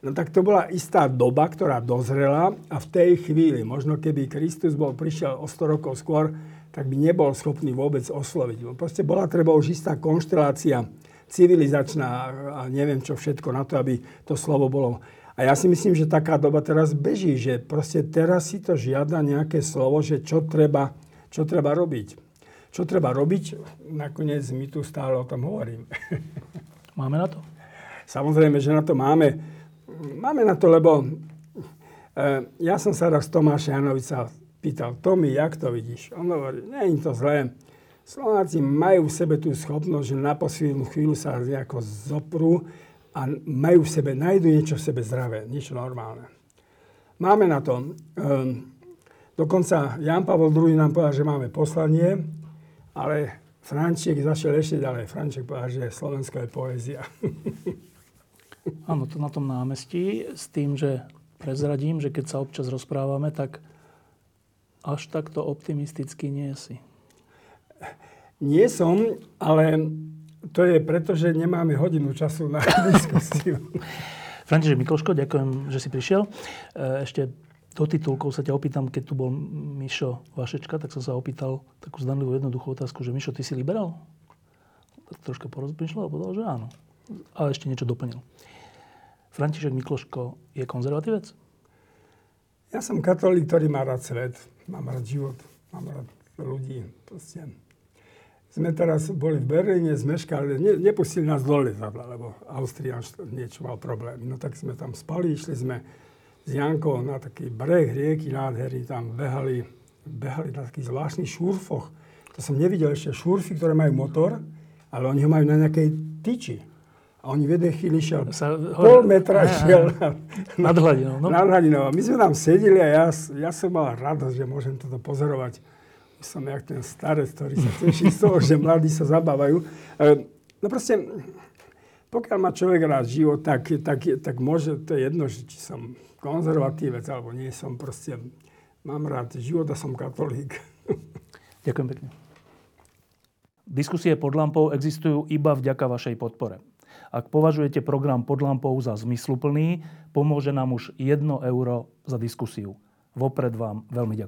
no tak to bola istá doba, ktorá dozrela a v tej chvíli, možno keby Kristus bol prišiel o 100 rokov skôr, tak by nebol schopný vôbec osloviť. Proste bola treba už istá konštelácia civilizačná a neviem čo všetko na to, aby to slovo bolo. A ja si myslím, že taká doba teraz beží, že proste teraz si to žiada nejaké slovo, že čo treba robiť. Čo treba robiť, nakoniec my tu stále o tom hovoríme. Máme na to? Samozrejme, že na to máme. Máme na to, lebo ja som sa raz Tomáša Janovica pýtal, Tomi, jak to vidíš? On hovorí, nie je to zlé. Slováci majú v sebe tú schopnosť, že na poslednú chvíľu sa nejako zoprú a majú v sebe, nájdu niečo v sebe zdravé, niečo normálne. Máme na to. Dokonca Ján Pavol II nám povedal, že máme poslanie, ale František zašiel ešte ďalej. František povedal, že Slovensko je poézia. Áno, to na tom námestí, s tým, že prezradím, že keď sa občas rozprávame, tak až takto optimisticky nie si. Nie som, ale to je preto, že nemáme hodinu času na diskusiu. František Mikloško, ďakujem, že si prišiel. Ešte do titulkov sa ťa opýtam, keď tu bol Mišo Vašečka, tak som sa opýtal takú zdanlivú jednoduchú otázku, že Mišo, ty si liberál? Tak troška porozmýšľal a povedal, že áno. Ale ešte niečo doplnil. František Mikloško je konzervatívec? Ja som katolík, ktorý má rád svet, mám rád život, mám rád ľudí. Proste. Sme teraz boli v Berlíne, zmeškali, nepustili nás dole, lebo Austriáč niečo mal problém. No tak sme tam spali, išli sme s Jankou na taký breh rieky nádherný, tam behali na takých zvláštnych šurfoch. To som nevidel ešte, šurfy, ktoré majú motor, ale oni ho majú na nejakej tyči. A oni v jednej chvíli šiel, pol metra šiel nad hladinou. No? Nad hladinou. My sme tam sedeli a ja som mal radosť, že môžem toto pozorovať. Som jak ten starec, ktorý sa teší z toho, že mladí sa zabávajú. No proste, pokiaľ má človek rád život, tak môže, to je jedno, či som konzervatívec, alebo nie som, proste mám rád život a som katolík. Ďakujem pekne. Diskusie pod lampou existujú iba vďaka vašej podpore. Ak považujete program Pod lampou za zmysluplný, pomôže nám už 1 euro za diskusiu. Vopred vám veľmi ďakujem.